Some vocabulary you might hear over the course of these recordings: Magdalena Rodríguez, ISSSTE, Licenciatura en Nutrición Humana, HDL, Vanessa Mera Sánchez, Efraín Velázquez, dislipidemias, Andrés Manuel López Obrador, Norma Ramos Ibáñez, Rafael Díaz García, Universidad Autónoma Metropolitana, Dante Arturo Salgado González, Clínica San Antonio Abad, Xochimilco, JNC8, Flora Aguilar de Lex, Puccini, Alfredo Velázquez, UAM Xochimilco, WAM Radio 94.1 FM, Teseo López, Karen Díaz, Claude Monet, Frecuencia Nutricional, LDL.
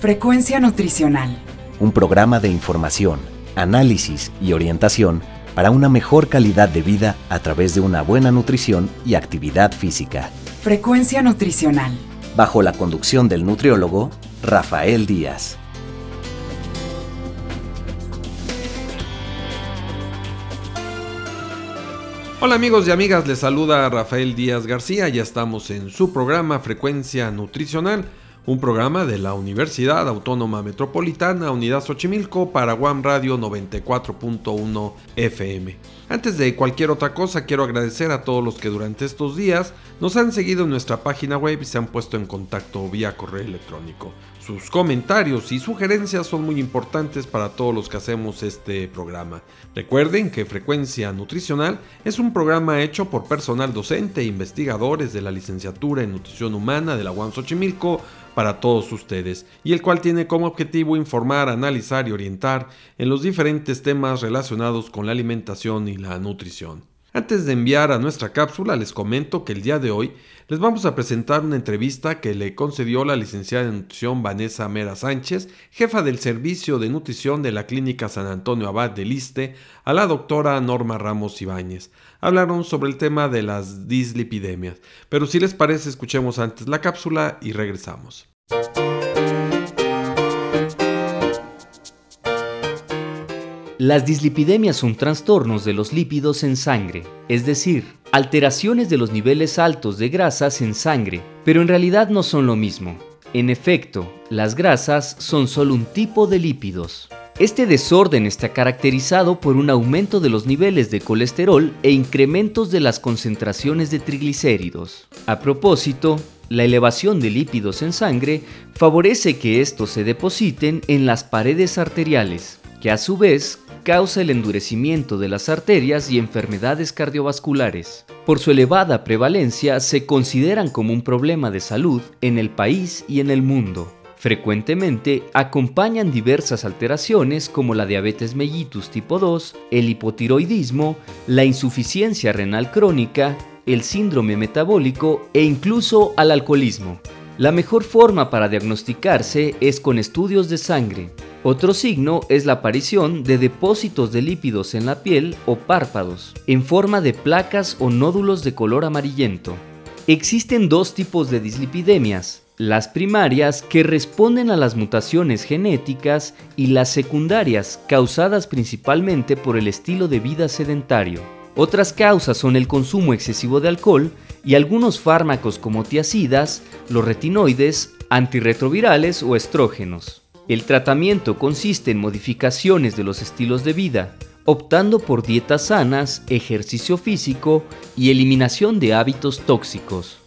Frecuencia Nutricional. Un programa de información, análisis y orientación para una mejor calidad de vida a través de una buena nutrición y actividad física. Frecuencia Nutricional. Bajo la conducción del nutriólogo Rafael Díaz. Hola amigos y amigas, les saluda Rafael Díaz García. Ya estamos en su programa Frecuencia Nutricional, un programa de la Universidad Autónoma Metropolitana, Unidad Xochimilco, para WAM Radio 94.1 FM. Antes de cualquier otra cosa, quiero agradecer a todos los que durante estos días nos han seguido en nuestra página web y se han puesto en contacto vía correo electrónico. Sus comentarios y sugerencias son muy importantes para todos los que hacemos este programa. Recuerden que Frecuencia Nutricional es un programa hecho por personal docente e investigadores de la Licenciatura en Nutrición Humana de la UAM Xochimilco para todos ustedes, y el cual tiene como objetivo informar, analizar y orientar en los diferentes temas relacionados con la alimentación y la nutrición. Antes de enviar a nuestra cápsula, les comento que el día de hoy les vamos a presentar una entrevista que le concedió la licenciada en nutrición Vanessa Mera Sánchez, jefa del servicio de nutrición de la Clínica San Antonio Abad del ISSSTE, a la doctora Norma Ramos Ibáñez. Hablaron sobre el tema de las dislipidemias, pero si les parece, escuchemos antes la cápsula y regresamos. Las dislipidemias son trastornos de los lípidos en sangre, es decir, alteraciones de los niveles altos de grasas en sangre, pero en realidad no son lo mismo. En efecto, las grasas son solo un tipo de lípidos. Este desorden está caracterizado por un aumento de los niveles de colesterol e incrementos de las concentraciones de triglicéridos. A propósito, la elevación de lípidos en sangre favorece que estos se depositen en las paredes arteriales, que a su vez causa el endurecimiento de las arterias y enfermedades cardiovasculares. Por su elevada prevalencia, se consideran como un problema de salud en el país y en el mundo. Frecuentemente acompañan diversas alteraciones como la diabetes mellitus tipo 2, el hipotiroidismo, la insuficiencia renal crónica, el síndrome metabólico e incluso al alcoholismo. La mejor forma para diagnosticarse es con estudios de sangre. Otro signo es la aparición de depósitos de lípidos en la piel o párpados, en forma de placas o nódulos de color amarillento. Existen dos tipos de dislipidemias: las primarias, que responden a las mutaciones genéticas, y las secundarias, causadas principalmente por el estilo de vida sedentario. Otras causas son el consumo excesivo de alcohol y algunos fármacos como tiazidas, los retinoides, antirretrovirales o estrógenos. El tratamiento consiste en modificaciones de los estilos de vida, optando por dietas sanas, ejercicio físico y eliminación de hábitos tóxicos.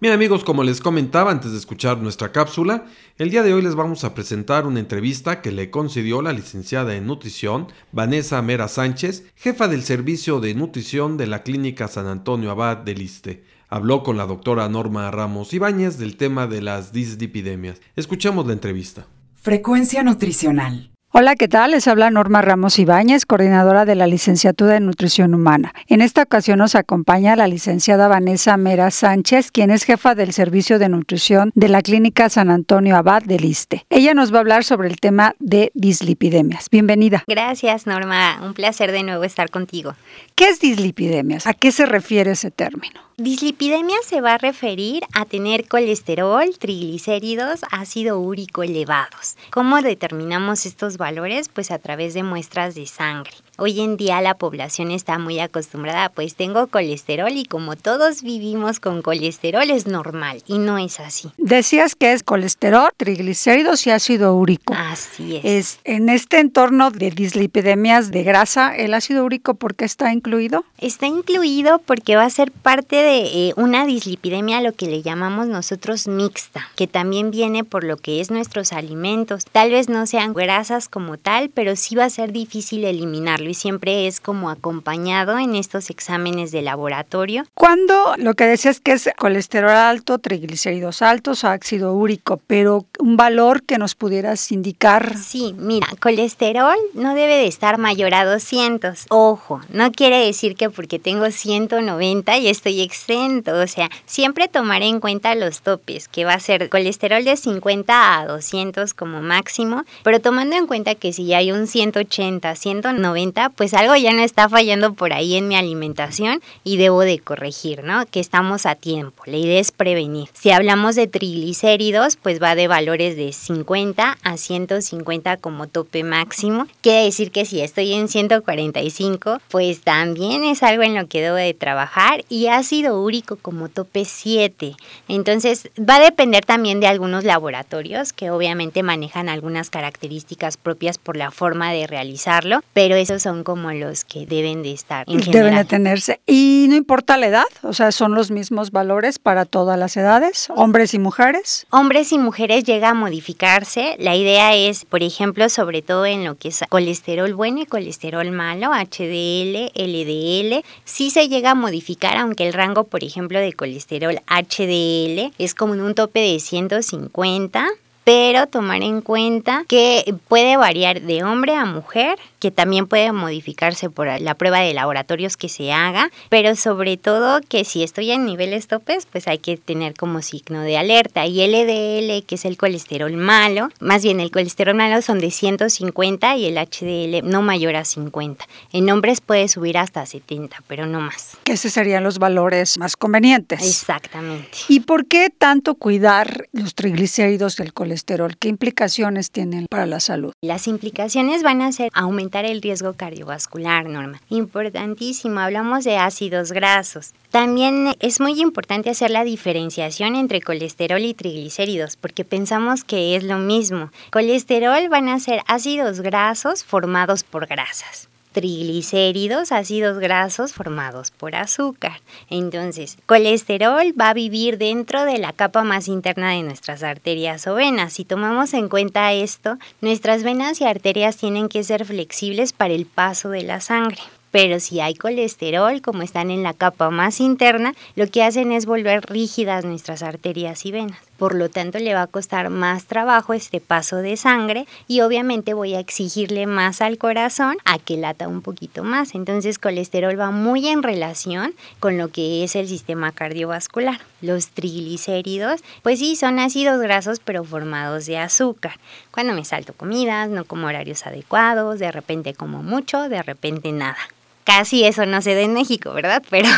Bien amigos, como les comentaba antes de escuchar nuestra cápsula, el día de hoy les vamos a presentar una entrevista que le concedió la licenciada en nutrición Vanessa Mera Sánchez, jefa del servicio de nutrición de la Clínica San Antonio Abad del ISSSTE. Habló con la doctora Norma Ramos Ibáñez del tema de las dislipidemias. Escuchamos la entrevista. Frecuencia Nutricional. Hola, ¿qué tal? Les habla Norma Ramos Ibáñez, coordinadora de la Licenciatura en Nutrición Humana. En esta ocasión nos acompaña la licenciada Vanessa Mera Sánchez, quien es jefa del Servicio de Nutrición de la Clínica San Antonio Abad del ISSSTE. Ella nos va a hablar sobre el tema de dislipidemias. Bienvenida. Gracias, Norma. Un placer de nuevo estar contigo. ¿Qué es dislipidemias? ¿A qué se refiere ese término? Dislipidemia se va a referir a tener colesterol, triglicéridos, ácido úrico elevados. ¿Cómo determinamos estos valores? Pues a través de muestras de sangre. Hoy en día la población está muy acostumbrada, pues tengo colesterol y como todos vivimos con colesterol es normal, y no es así. Decías que es colesterol, triglicéridos y ácido úrico. Así es. En este entorno de dislipidemias de grasa, ¿el ácido úrico por qué está incluido? Está incluido porque va a ser parte de una dislipidemia, lo que le llamamos nosotros mixta, que también viene por lo que es nuestros alimentos. Tal vez no sean grasas como tal, pero sí va a ser difícil eliminarlo y siempre es como acompañado en estos exámenes de laboratorio. Cuando lo que decías que es colesterol alto, triglicéridos altos o ácido úrico, pero un valor que nos pudieras indicar. Sí, mira, colesterol no debe de estar mayor a 200. Ojo, no quiere decir que porque tengo 190 y estoy exento, o sea, siempre tomaré en cuenta los topes, que va a ser colesterol de 50 a 200 como máximo, pero tomando en cuenta que si ya hay un 180, 190, pues algo ya no está fallando por ahí en mi alimentación y debo de corregir, ¿no? Que estamos a tiempo, la idea es prevenir. Si hablamos de triglicéridos, pues va de valores de 50 a 150 como tope máximo, quiere decir que si estoy en 145, pues también es algo en lo que debo de trabajar, y ácido úrico como tope 7, entonces va a depender también de algunos laboratorios que obviamente manejan algunas características propias por la forma de realizarlo, pero esos son como los que deben de estar en general. Deben de tenerse, y no importa la edad, o sea, son los mismos valores para todas las edades, hombres y mujeres. Hombres y mujeres llega a modificarse, la idea es, por ejemplo, sobre todo en lo que es colesterol bueno y colesterol malo, HDL, LDL, sí se llega a modificar, aunque el rango, por ejemplo, de colesterol HDL es como en un tope de 150, pero tomar en cuenta que puede variar de hombre a mujer, que también puede modificarse por la prueba de laboratorios que se haga, pero sobre todo que si estoy en niveles topes, pues hay que tener como signo de alerta. Y LDL, que es el colesterol malo, más bien el colesterol malo son de 150 y el HDL no mayor a 50. En hombres puede subir hasta 70, pero no más. Que esos serían los valores más convenientes. Exactamente. ¿Y por qué tanto cuidar los triglicéridos del colesterol? ¿Qué implicaciones tienen para la salud? Las implicaciones van a ser aumentar el riesgo cardiovascular, Norma. Importantísimo, hablamos de ácidos grasos. También es muy importante hacer la diferenciación entre colesterol y triglicéridos, porque pensamos que es lo mismo. Colesterol van a ser ácidos grasos formados por grasas. Triglicéridos, ácidos grasos formados por azúcar. Entonces, colesterol va a vivir dentro de la capa más interna de nuestras arterias o venas. Si tomamos en cuenta esto, nuestras venas y arterias tienen que ser flexibles para el paso de la sangre. Pero si hay colesterol, como están en la capa más interna, lo que hacen es volver rígidas nuestras arterias y venas. Por lo tanto, le va a costar más trabajo este paso de sangre y obviamente voy a exigirle más al corazón a que lata un poquito más. Entonces, colesterol va muy en relación con lo que es el sistema cardiovascular. Los triglicéridos, pues sí, son ácidos grasos pero formados de azúcar. Cuando me salto comidas, no como horarios adecuados, de repente como mucho, de repente nada. Casi eso no se da en México, ¿verdad? Pero,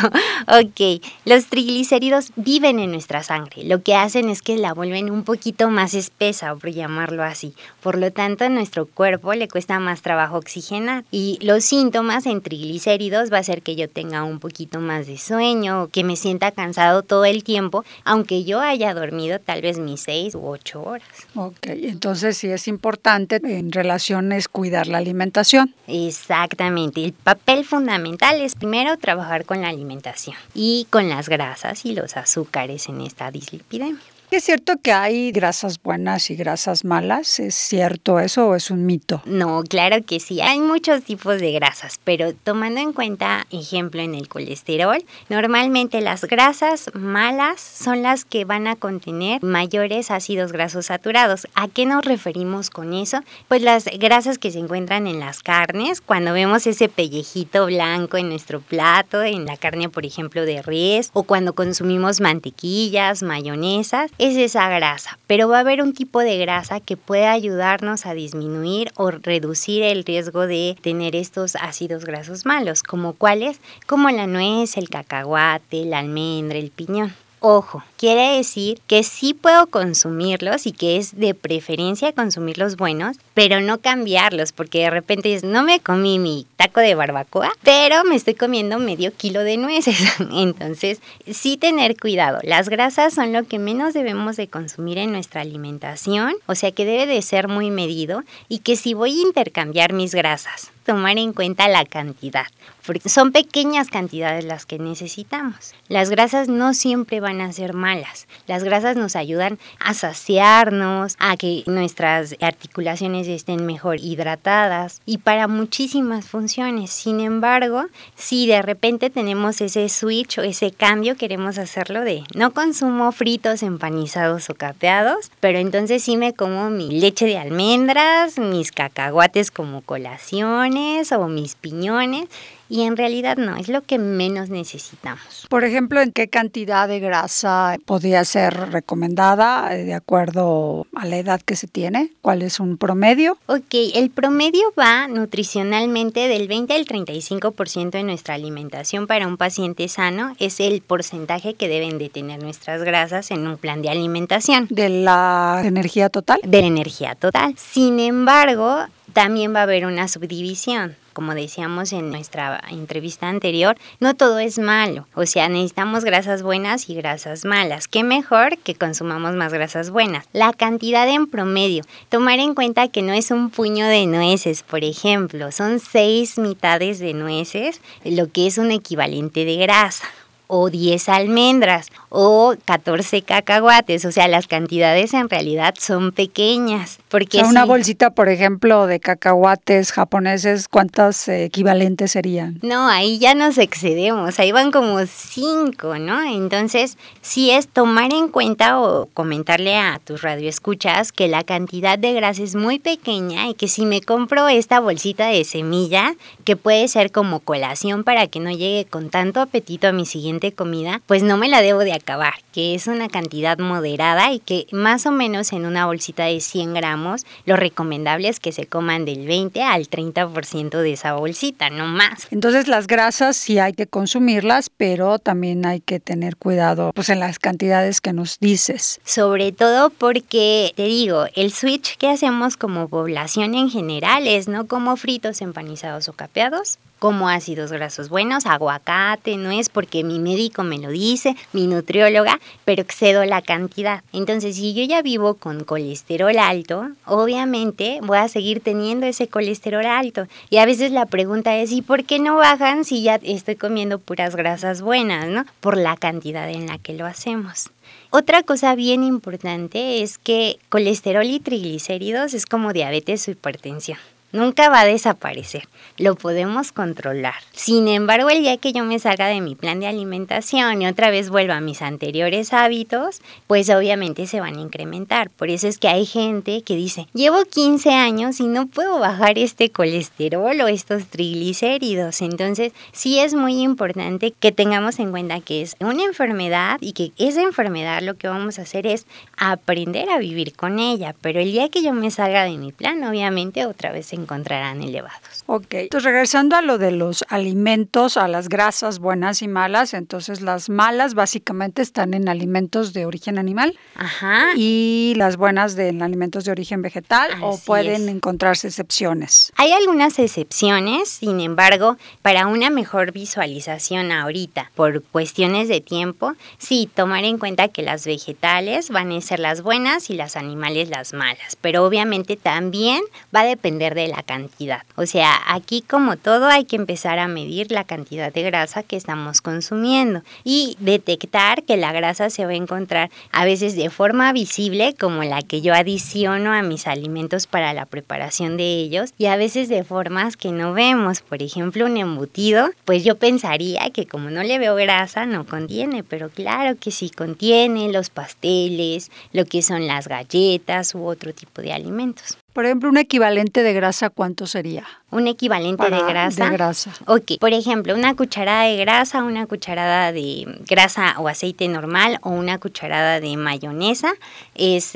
ok, los triglicéridos viven en nuestra sangre. Lo que hacen es que la vuelven un poquito más espesa, por llamarlo así. Por lo tanto, a nuestro cuerpo le cuesta más trabajo oxigenar. Y los síntomas en triglicéridos va a ser que yo tenga un poquito más de sueño, o que me sienta cansado todo el tiempo, aunque yo haya dormido tal vez mis 6 u 8 horas. Ok, entonces sí es importante en relación es cuidar la alimentación. Exactamente, el papel fundamental es primero trabajar con la alimentación y con las grasas y los azúcares en esta dislipidemia. ¿Es cierto que hay grasas buenas y grasas malas? ¿Es cierto eso o es un mito? No, claro que sí. Hay muchos tipos de grasas, pero tomando en cuenta, ejemplo, en el colesterol, normalmente las grasas malas son las que van a contener mayores ácidos grasos saturados. ¿A qué nos referimos con eso? Pues las grasas que se encuentran en las carnes, cuando vemos ese pellejito blanco en nuestro plato, en la carne, por ejemplo, de res, o cuando consumimos mantequillas, mayonesas, es esa grasa, pero va a haber un tipo de grasa que puede ayudarnos a disminuir o reducir el riesgo de tener estos ácidos grasos malos, como cuáles, como la nuez, el cacahuate, la almendra, el piñón. Ojo, quiere decir que sí puedo consumirlos y que es de preferencia consumir los buenos, pero no cambiarlos, porque de repente no me comí mi taco de barbacoa, pero me estoy comiendo medio kilo de nueces. Entonces, sí tener cuidado. Las grasas son lo que menos debemos de consumir en nuestra alimentación, o sea que debe de ser muy medido, y que si voy a intercambiar mis grasas, tomar en cuenta la cantidad, porque son pequeñas cantidades las que necesitamos. Las grasas no siempre van a ser malas. Las grasas nos ayudan a saciarnos, a que nuestras articulaciones funciones estén mejor hidratadas y para muchísimas funciones. Sin embargo, si de repente tenemos ese switch o ese cambio, queremos hacerlo de no consumo fritos, empanizados o capeados, pero entonces sí me como mi leche de almendras, mis cacahuates como colaciones o mis piñones. Y en realidad no, es lo que menos necesitamos. Por ejemplo, ¿en qué cantidad de grasa podría ser recomendada de acuerdo a la edad que se tiene? ¿Cuál es un promedio? Ok, el promedio va nutricionalmente del 20 al 35% de nuestra alimentación para un paciente sano. Es el porcentaje que deben de tener nuestras grasas en un plan de alimentación. ¿De la energía total? De la energía total. Sin embargo, también va a haber una subdivisión. Como decíamos en nuestra entrevista anterior, no todo es malo. O sea, necesitamos grasas buenas y grasas malas. ¿Qué mejor que consumamos más grasas buenas? La cantidad en promedio. Tomar en cuenta que no es un puño de nueces, por ejemplo. Son 6 mitades de nueces, lo que es un equivalente de grasa. O 10 almendras, o 14 cacahuates, o sea, las cantidades en realidad son pequeñas. Porque o sea, una bolsita, por ejemplo, de cacahuates japoneses, ¿cuántas equivalentes serían? No, ahí ya nos excedemos, ahí van como 5, ¿no? Entonces, sí es tomar en cuenta o comentarle a tus radioescuchas que la cantidad de grasa es muy pequeña y que si me compro esta bolsita de semilla, que puede ser como colación para que no llegue con tanto apetito a mi siguiente comida, pues no me la debo de acabar, que es una cantidad moderada y que más o menos en una bolsita de 100 gramos, lo recomendable es que se coman del 20 al 30% de esa bolsita, no más. Entonces las grasas sí hay que consumirlas, pero también hay que tener cuidado pues en las cantidades que nos dices. Sobre todo porque, te digo, el switch que hacemos como población en general es no como fritos, empanizados o capeados, como ácidos grasos buenos, aguacate, nuez, porque mi médico me lo dice, mi nutrióloga, pero excedo la cantidad. Entonces, si yo ya vivo con colesterol alto, obviamente voy a seguir teniendo ese colesterol alto. Y a veces la pregunta es, ¿y por qué no bajan si ya estoy comiendo puras grasas buenas, no? Por la cantidad en la que lo hacemos. Otra cosa bien importante es que colesterol y triglicéridos es como diabetes o hipertensión. Nunca va a desaparecer, lo podemos controlar. Sin embargo, el día que yo me salga de mi plan de alimentación y otra vez vuelva a mis anteriores hábitos, pues obviamente se van a incrementar. Por eso es que hay gente que dice, llevo 15 años y no puedo bajar este colesterol o estos triglicéridos. Entonces, sí es muy importante que tengamos en cuenta que es una enfermedad y que esa enfermedad lo que vamos a hacer es aprender a vivir con ella. Pero el día que yo me salga de mi plan, obviamente otra vez se encontrarán elevados. Ok, entonces regresando a lo de los alimentos, a las grasas buenas y malas, entonces las malas básicamente están en alimentos de origen animal. Ajá. Y las buenas en alimentos de origen vegetal. Así o pueden encontrarse excepciones. Hay algunas excepciones, sin embargo, para una mejor visualización ahorita, por cuestiones de tiempo, sí, tomar en cuenta que las vegetales van a ser las buenas y las animales las malas, pero obviamente también va a depender de la cantidad. O sea, aquí como todo hay que empezar a medir la cantidad de grasa que estamos consumiendo y detectar que la grasa se va a encontrar a veces de forma visible como la que yo adiciono a mis alimentos para la preparación de ellos y a veces de formas que no vemos. Por ejemplo, un embutido, pues yo pensaría que como no le veo grasa no contiene, pero claro que sí contiene los pasteles, lo que son las galletas u otro tipo de alimentos. Por ejemplo, un equivalente de grasa, ¿cuánto sería? ¿Un equivalente de grasa? De grasa. Ok, por ejemplo, una cucharada de grasa, una cucharada de grasa o aceite normal o una cucharada de mayonesa es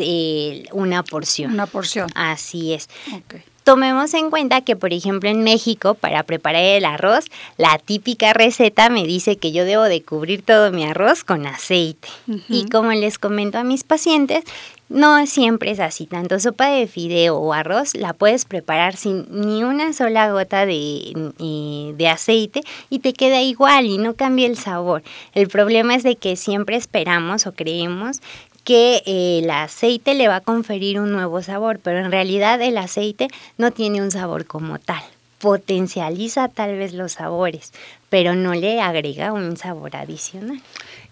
una porción. Una porción. Así es. Ok. Tomemos en cuenta que, por ejemplo, en México, para preparar el arroz, la típica receta me dice que yo debo de cubrir todo mi arroz con aceite. Uh-huh. Y como les comento a mis pacientes, no siempre es así. Tanto sopa de fideo o arroz la puedes preparar sin ni una sola gota de aceite y te queda igual y no cambia el sabor. El problema es de que siempre esperamos o creemos que el aceite le va a conferir un nuevo sabor, pero en realidad el aceite no tiene un sabor como tal. potencializa tal vez los sabores, pero no le agrega un sabor adicional.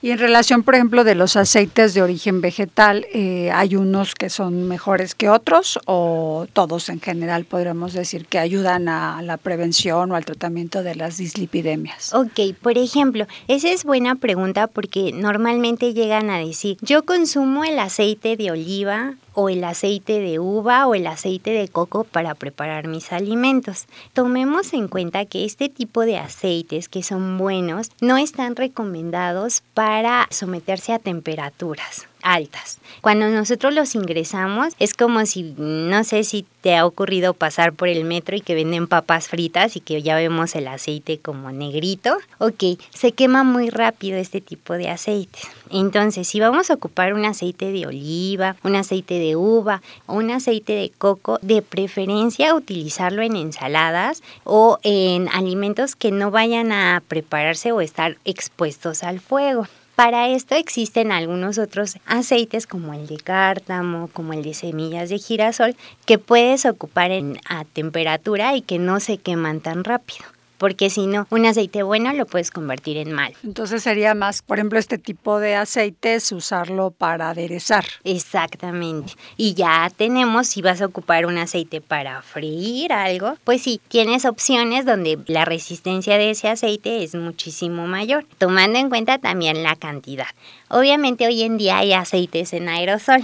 Y en relación, por ejemplo, de los aceites de origen vegetal, ¿hay unos que son mejores que otros o todos en general podríamos decir que ayudan a la prevención o al tratamiento de las dislipidemias? Ok, por ejemplo, esa es buena pregunta porque normalmente llegan a decir, yo consumo el aceite de oliva o el aceite de uva o el aceite de coco para preparar mis alimentos. Tomemos en cuenta que este tipo de aceites que son buenos no están recomendados para someterse a temperaturas altas. Cuando nosotros los ingresamos es como si, no sé si te ha ocurrido pasar por el metro y que venden papas fritas y que ya vemos el aceite como negrito. Ok, se quema muy rápido este tipo de aceite. Entonces, si vamos a ocupar un aceite de oliva, un aceite de uva o un aceite de coco, de preferencia utilizarlo en ensaladas o en alimentos que no vayan a prepararse o estar expuestos al fuego. Para esto existen algunos otros aceites como el de cártamo, como el de semillas de girasol, que puedes ocupar a temperatura y que no se queman tan rápido. Porque si no, un aceite bueno lo puedes convertir en mal. Entonces sería más, por ejemplo, este tipo de aceites, usarlo para aderezar. Exactamente. Y ya tenemos, si vas a ocupar un aceite para freír algo, pues sí, tienes opciones donde la resistencia de ese aceite es muchísimo mayor, tomando en cuenta también la cantidad. Obviamente hoy en día hay aceites en aerosol,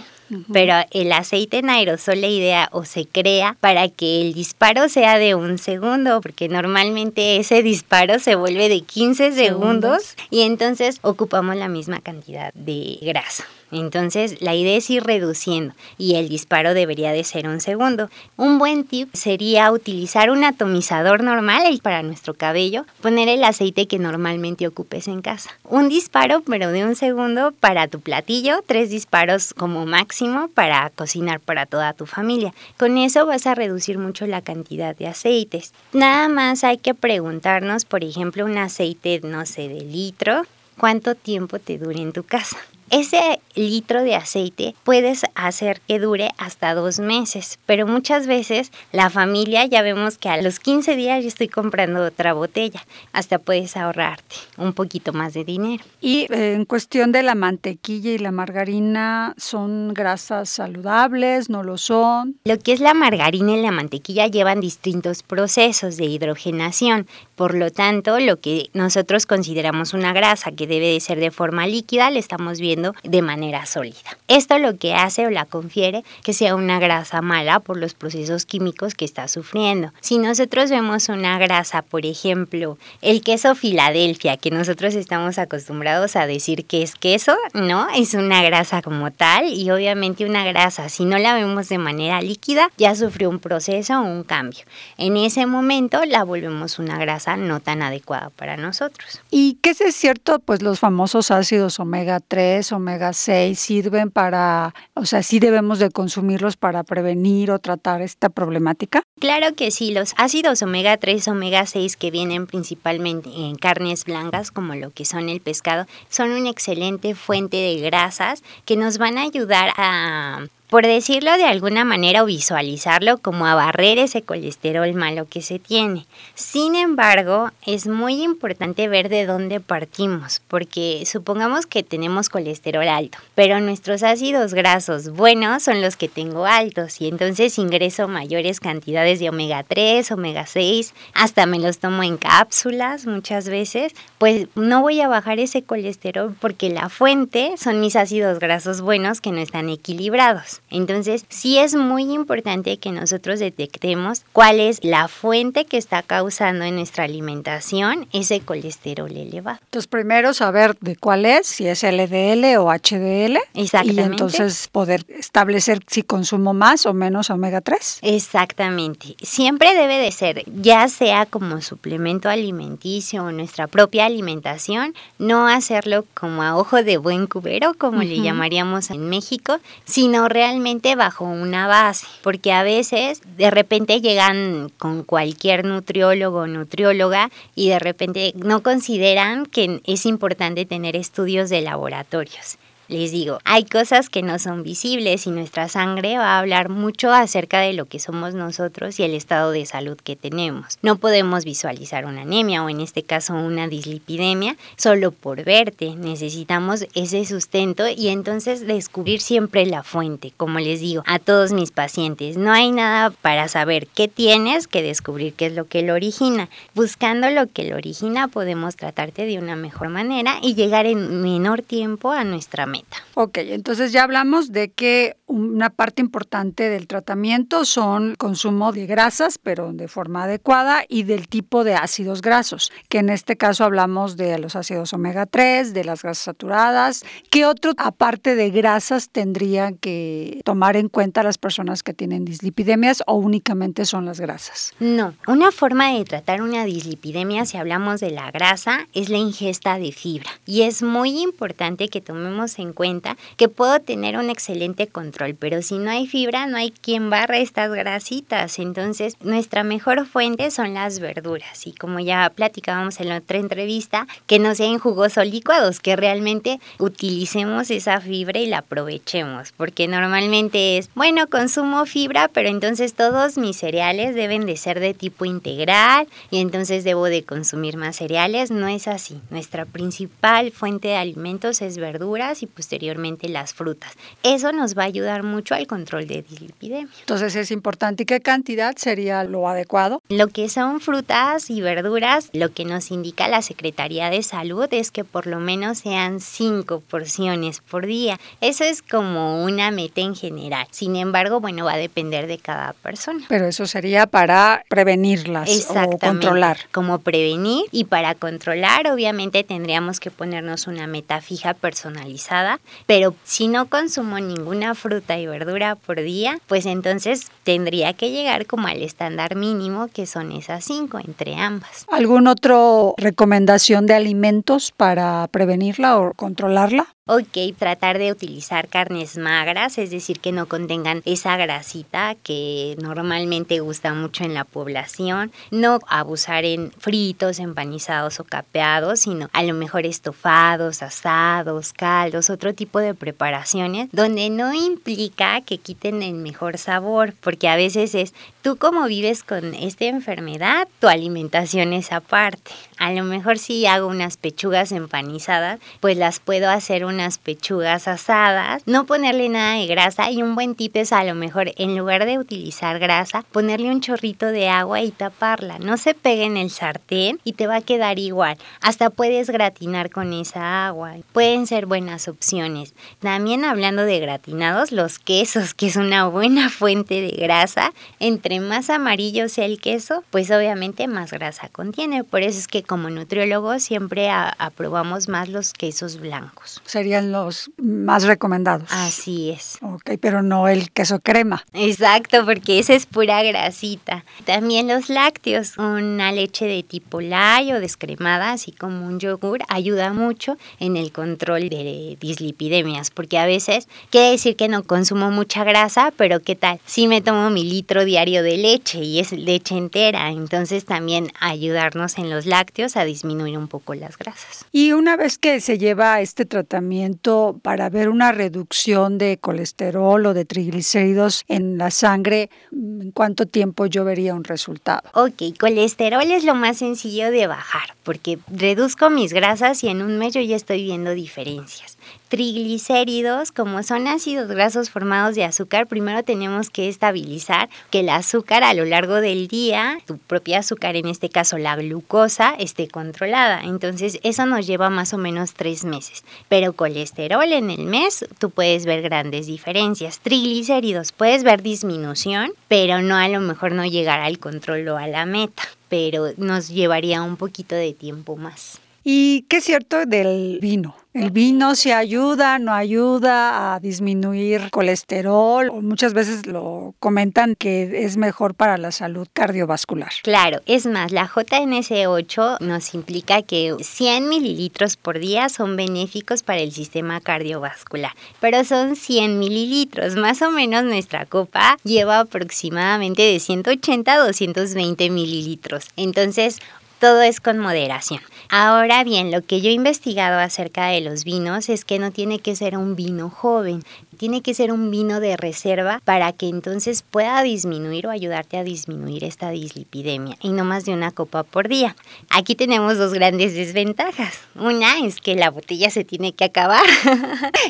pero el aceite en aerosol, la idea o se crea para que el disparo sea de un segundo, porque normalmente ese disparo se vuelve de 15 segundos y entonces ocupamos la misma cantidad de grasa. Entonces la idea es ir reduciendo y el disparo debería de ser un segundo. Un buen tip sería utilizar un atomizador normal para nuestro cabello, poner el aceite que normalmente ocupes en casa. Un disparo pero de un segundo para tu platillo, 3 disparos como máximo para cocinar para toda tu familia. Con eso vas a reducir mucho la cantidad de aceites. Nada más hay que preguntarnos, por ejemplo, un aceite, no sé, de litro, ¿cuánto tiempo te dura en tu casa? Ese litro de aceite puedes hacer que dure hasta 2 meses, pero muchas veces la familia ya vemos que a los 15 días yo estoy comprando otra botella, hasta puedes ahorrarte un poquito más de dinero. Y en cuestión de la mantequilla y la margarina, ¿son grasas saludables? ¿No lo son? Lo que es la margarina y la mantequilla llevan distintos procesos de hidrogenación, por lo tanto lo que nosotros consideramos una grasa que debe de ser de forma líquida, le estamos viendo de manera sólida. Esto lo que hace o la confiere que sea una grasa mala por los procesos químicos que está sufriendo. Si nosotros vemos una grasa, por ejemplo, el queso Filadelfia, que nosotros estamos acostumbrados a decir que es queso, ¿no? Es una grasa como tal y obviamente una grasa, si no la vemos de manera líquida, ya sufrió un proceso o un cambio. En ese momento la volvemos una grasa no tan adecuada para nosotros. ¿Y qué es cierto? Pues los famosos ácidos omega 3, omega 6 sirven para, o sea, ¿sí debemos de consumirlos para prevenir o tratar esta problemática? Claro que sí, los ácidos omega 3, omega 6 que vienen principalmente en carnes blancas como lo que son el pescado, son una excelente fuente de grasas que nos van a ayudar a, por decirlo de alguna manera o visualizarlo, como a barrer ese colesterol malo que se tiene. Sin embargo, es muy importante ver de dónde partimos, porque supongamos que tenemos colesterol alto, pero nuestros ácidos grasos buenos son los que tengo altos y entonces ingreso mayores cantidades de omega 3, omega 6, hasta me los tomo en cápsulas muchas veces, pues no voy a bajar ese colesterol porque la fuente son mis ácidos grasos buenos que no están equilibrados. Entonces, sí es muy importante que nosotros detectemos cuál es la fuente que está causando en nuestra alimentación ese colesterol elevado. Entonces, primero saber de cuál es, si es LDL o HDL. Exactamente. Y entonces poder establecer si consumo más o menos omega 3. Exactamente. Siempre debe de ser, ya sea como suplemento alimenticio o nuestra propia alimentación, no hacerlo como a ojo de buen cubero, como le llamaríamos en México, sino realmente bajo una base, porque a veces de repente llegan con cualquier nutriólogo o nutrióloga y de repente no consideran que es importante tener estudios de laboratorios. les digo, hay cosas que no son visibles y nuestra sangre va a hablar mucho acerca de lo que somos nosotros y el estado de salud que tenemos. No podemos visualizar una anemia o en este caso una dislipidemia solo por verte. Necesitamos ese sustento y entonces descubrir siempre la fuente. Como les digo a todos mis pacientes, no hay nada para saber qué tienes que descubrir qué es lo que lo origina. Buscando lo que lo origina podemos tratarte de una mejor manera y llegar en menor tiempo a nuestra meta. Ok, entonces ya hablamos de que una parte importante del tratamiento son el consumo de grasas, pero de forma adecuada, y del tipo de ácidos grasos, que en este caso hablamos de los ácidos omega 3, de las grasas saturadas. ¿Qué otro, aparte de grasas, tendrían que tomar en cuenta las personas que tienen dislipidemias o únicamente son las grasas? No, una forma de tratar una dislipidemia, si hablamos de la grasa, es la ingesta de fibra. Y es muy importante que tomemos en cuenta que puedo tener un excelente control, pero si no hay fibra, no hay quien barra estas grasitas. Entonces, nuestra mejor fuente son las verduras. Y como ya platicábamos en la otra entrevista, que no sean jugos o licuados, que realmente utilicemos esa fibra y la aprovechemos. Porque normalmente es, bueno, consumo fibra, pero entonces todos mis cereales deben de ser de tipo integral y entonces debo de consumir más cereales. No es así. Nuestra principal fuente de alimentos es verduras y posteriormente las frutas. Eso nos va a ayudar mucho al control de dislipidemia. Entonces es importante. ¿Y qué cantidad sería lo adecuado? Lo que son frutas y verduras, lo que nos indica la Secretaría de Salud es que por lo menos sean 5 porciones por día. Eso es como una meta en general. Sin embargo, bueno, va a depender de cada persona. Pero eso sería para prevenirlas o controlar. Como prevenir, y para controlar obviamente tendríamos que ponernos una meta fija personalizada, pero si no consumo ninguna fruta y verdura por día, pues entonces tendría que llegar como al estándar mínimo que son esas 5 entre ambas. ¿Alguna otra recomendación de alimentos para prevenirla o controlarla? Ok, tratar de utilizar carnes magras, es decir, que no contengan esa grasita que normalmente gusta mucho en la población. No abusar en fritos, empanizados o capeados, sino a lo mejor estofados, asados, caldos, otro tipo de preparaciones donde no implica que quiten el mejor sabor, porque a veces es, tú como vives con esta enfermedad, tu alimentación es aparte. A lo mejor si hago unas pechugas empanizadas, pues las puedo hacer unas pechugas asadas, no ponerle nada de grasa. Y un buen tip es, a lo mejor en lugar de utilizar grasa, ponerle un chorrito de agua y taparla, no se pegue en el sartén y te va a quedar igual, hasta puedes gratinar con esa agua. Pueden ser buenas opciones. También hablando de gratinados, los quesos, que es una buena fuente de grasa, entre más amarillo sea el queso, pues obviamente más grasa contiene. Por eso es que como nutriólogos siempre aprobamos más los quesos blancos. Serían los más recomendados. Así es. Ok, pero no el queso crema. Exacto, porque esa es pura grasita. También los lácteos, una leche de tipo light o descremada, así como un yogur, ayuda mucho en el control de dislipidemias, porque a veces quiere decir que no consumo mucha grasa, pero ¿qué tal? Sí me tomo mi litro diario de leche y es leche entera, entonces también ayudarnos en los lácteos a disminuir un poco las grasas. Y una vez que se lleva este tratamiento para ver una reducción de colesterol o de triglicéridos en la sangre, ¿en cuánto tiempo yo vería un resultado? Ok, colesterol es lo más sencillo de bajar, porque reduzco mis grasas y en un mes yo ya estoy viendo diferencias. Triglicéridos, como son ácidos grasos formados de azúcar, primero tenemos que estabilizar que el azúcar a lo largo del día, tu propia azúcar, en este caso la glucosa, esté controlada. Entonces eso nos lleva más o menos 3 meses. Pero colesterol en el mes, tú puedes ver grandes diferencias. Triglicéridos, puedes ver disminución, pero no, a lo mejor no llegar al control o a la meta, pero nos llevaría un poquito de tiempo más. ¿Y qué es cierto del vino? ¿El vino sí ayuda, no ayuda a disminuir colesterol? O muchas veces lo comentan que es mejor para la salud cardiovascular. Claro, es más, la JNC8 nos implica que 100 mililitros por día son benéficos para el sistema cardiovascular, pero son 100 mililitros, más o menos nuestra copa lleva aproximadamente de 180 a 220 mililitros. Entonces, todo es con moderación. Ahora bien, lo que yo he investigado acerca de los vinos es que no tiene que ser un vino joven, tiene que ser un vino de reserva para que entonces pueda disminuir o ayudarte a disminuir esta dislipidemia, y no más de una copa por día. Aquí tenemos dos grandes desventajas. Una es que la botella se tiene que acabar,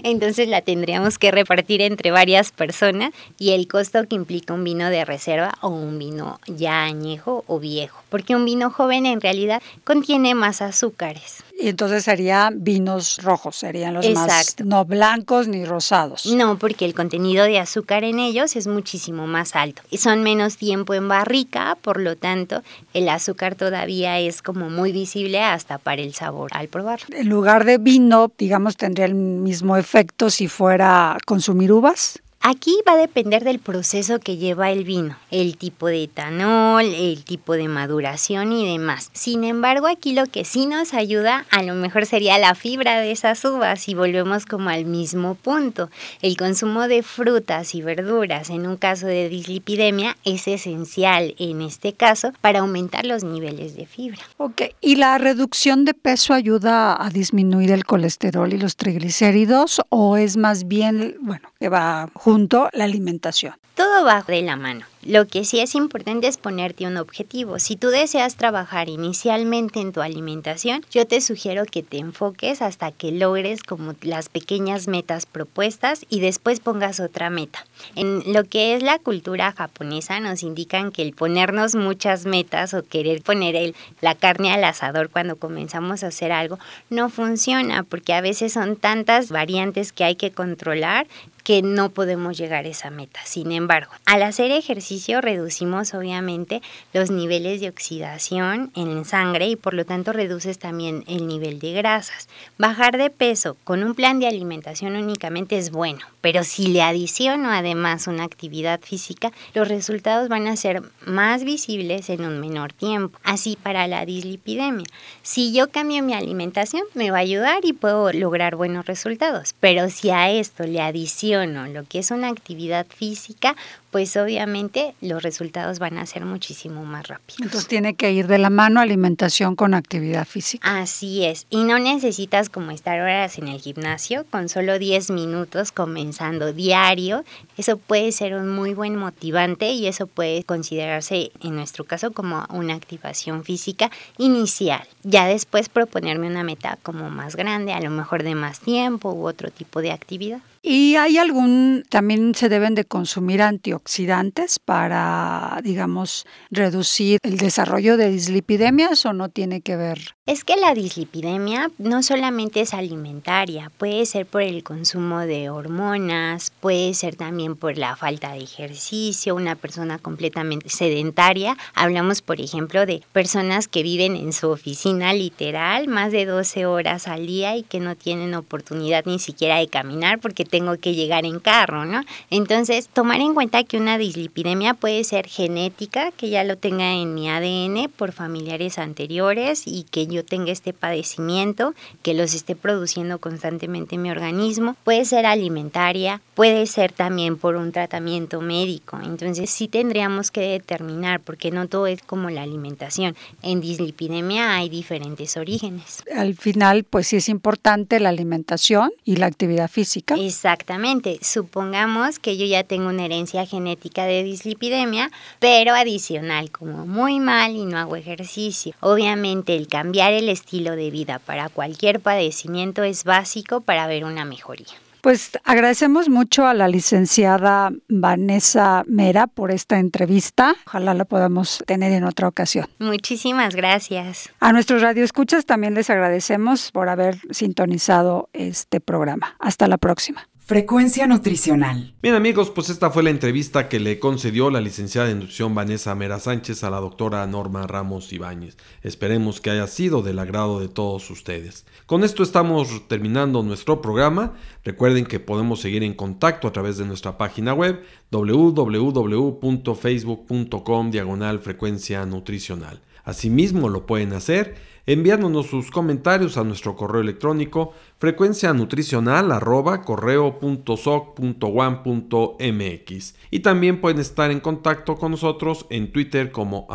entonces la tendríamos que repartir entre varias personas, y el costo que implica un vino de reserva o un vino ya añejo o viejo, porque un vino joven en realidad contiene más azúcares. Y entonces serían vinos rojos, serían los Exacto. más, no blancos ni rosados. No, porque el contenido de azúcar en ellos es muchísimo más alto. Son menos tiempo en barrica, por lo tanto, el azúcar todavía es como muy visible hasta para el sabor al probarlo. En lugar de vino, digamos, tendría el mismo efecto si fuera consumir uvas. Aquí va a depender del proceso que lleva el vino, el tipo de etanol, el tipo de maduración y demás. Sin embargo, aquí lo que sí nos ayuda a lo mejor sería la fibra de esas uvas, y volvemos como al mismo punto. El consumo de frutas y verduras en un caso de dislipidemia es esencial en este caso para aumentar los niveles de fibra. Ok, ¿y la reducción de peso ayuda a disminuir el colesterol y los triglicéridos, o es más bien, bueno, que va junto a la alimentación? Todo va de la mano. Lo que sí es importante es ponerte un objetivo. Si tú deseas trabajar inicialmente en tu alimentación, yo te sugiero que te enfoques hasta que logres como las pequeñas metas propuestas, y después pongas otra meta. En lo que es la cultura japonesa nos indican que el ponernos muchas metas o querer poner la carne al asador cuando comenzamos a hacer algo no funciona, porque a veces son tantas variantes que hay que controlar que no podemos llegar a esa meta. Sin embargo, al hacer ejercicio reducimos obviamente los niveles de oxidación en sangre, y por lo tanto reduces también el nivel de grasas. Bajar de peso con un plan de alimentación únicamente es bueno, pero si le adiciono además una actividad física, los resultados van a ser más visibles en un menor tiempo. Así para la dislipidemia, si yo cambio mi alimentación me va a ayudar y puedo lograr buenos resultados, pero si a esto le adiciono o no, lo que es una actividad física, pues obviamente los resultados van a ser muchísimo más rápidos. Entonces tiene que ir de la mano alimentación con actividad física. Así es, y no necesitas como estar horas en el gimnasio, con solo 10 minutos comenzando diario. Eso puede ser un muy buen motivante, y eso puede considerarse en nuestro caso como una activación física inicial. Ya después proponerme una meta como más grande, a lo mejor de más tiempo u otro tipo de actividad. ¿Y hay algún, también se deben de consumir antioxidantes para, digamos, reducir el desarrollo de dislipidemias, o no tiene que ver? Es que la dislipidemia no solamente es alimentaria, puede ser por el consumo de hormonas, puede ser también por la falta de ejercicio, una persona completamente sedentaria. Hablamos, por ejemplo, de personas que viven en su oficina literal más de 12 horas al día y que no tienen oportunidad ni siquiera de caminar porque tengo que llegar en carro, ¿no? Entonces, tomar en cuenta que una dislipidemia puede ser genética, que ya lo tenga en mi ADN por familiares anteriores y que yo tenga este padecimiento, que los esté produciendo constantemente mi organismo. Puede ser alimentaria, puede ser también por un tratamiento médico. Entonces, sí tendríamos que determinar, porque no todo es como la alimentación. En dislipidemia hay diferentes orígenes. Al final, pues sí es importante la alimentación y la actividad física. Exactamente. Supongamos que yo ya tengo una herencia genética de dislipidemia, pero adicional, como muy mal y no hago ejercicio. Obviamente el cambiar el estilo de vida para cualquier padecimiento es básico para ver una mejoría. Pues agradecemos mucho a la licenciada Vanessa Mera por esta entrevista. Ojalá la podamos tener en otra ocasión. Muchísimas gracias. A nuestros radioescuchas también les agradecemos por haber sintonizado este programa. Hasta la próxima. Frecuencia Nutricional. Bien amigos, pues esta fue la entrevista que le concedió la licenciada en nutrición Vanessa Mera Sánchez a la doctora Norma Ramos Ibáñez. Esperemos que haya sido del agrado de todos ustedes. Con esto estamos terminando nuestro programa. Recuerden que podemos seguir en contacto a través de nuestra página web www.facebook.com/frecuencia nutricional. Asimismo, lo pueden hacer enviándonos sus comentarios a nuestro correo electrónico frecuencianutricional@correo.soc.uam.mx y también pueden estar en contacto con nosotros en Twitter como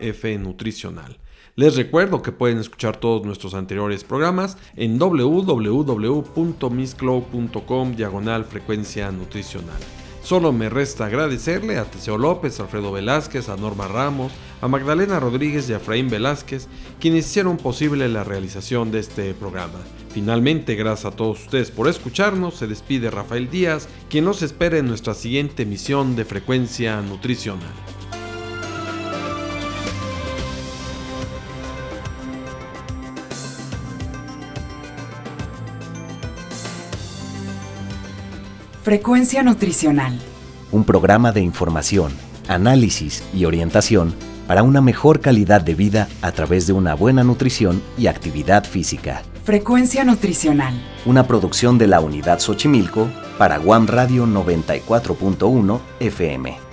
@fnutricional. Les recuerdo que pueden escuchar todos nuestros anteriores programas en www.mixcloud.com/frecuencianutricional. Solo me resta agradecerle a Teseo López, a Alfredo Velázquez, a Norma Ramos, a Magdalena Rodríguez y a Efraín Velázquez, quienes hicieron posible la realización de este programa. Finalmente, gracias a todos ustedes por escucharnos. Se despide Rafael Díaz, quien nos espera en nuestra siguiente emisión de Frecuencia Nutricional. Frecuencia Nutricional. Un programa de información, análisis y orientación para una mejor calidad de vida a través de una buena nutrición y actividad física. Frecuencia Nutricional. Una producción de la Unidad Xochimilco para WAM Radio 94.1 FM.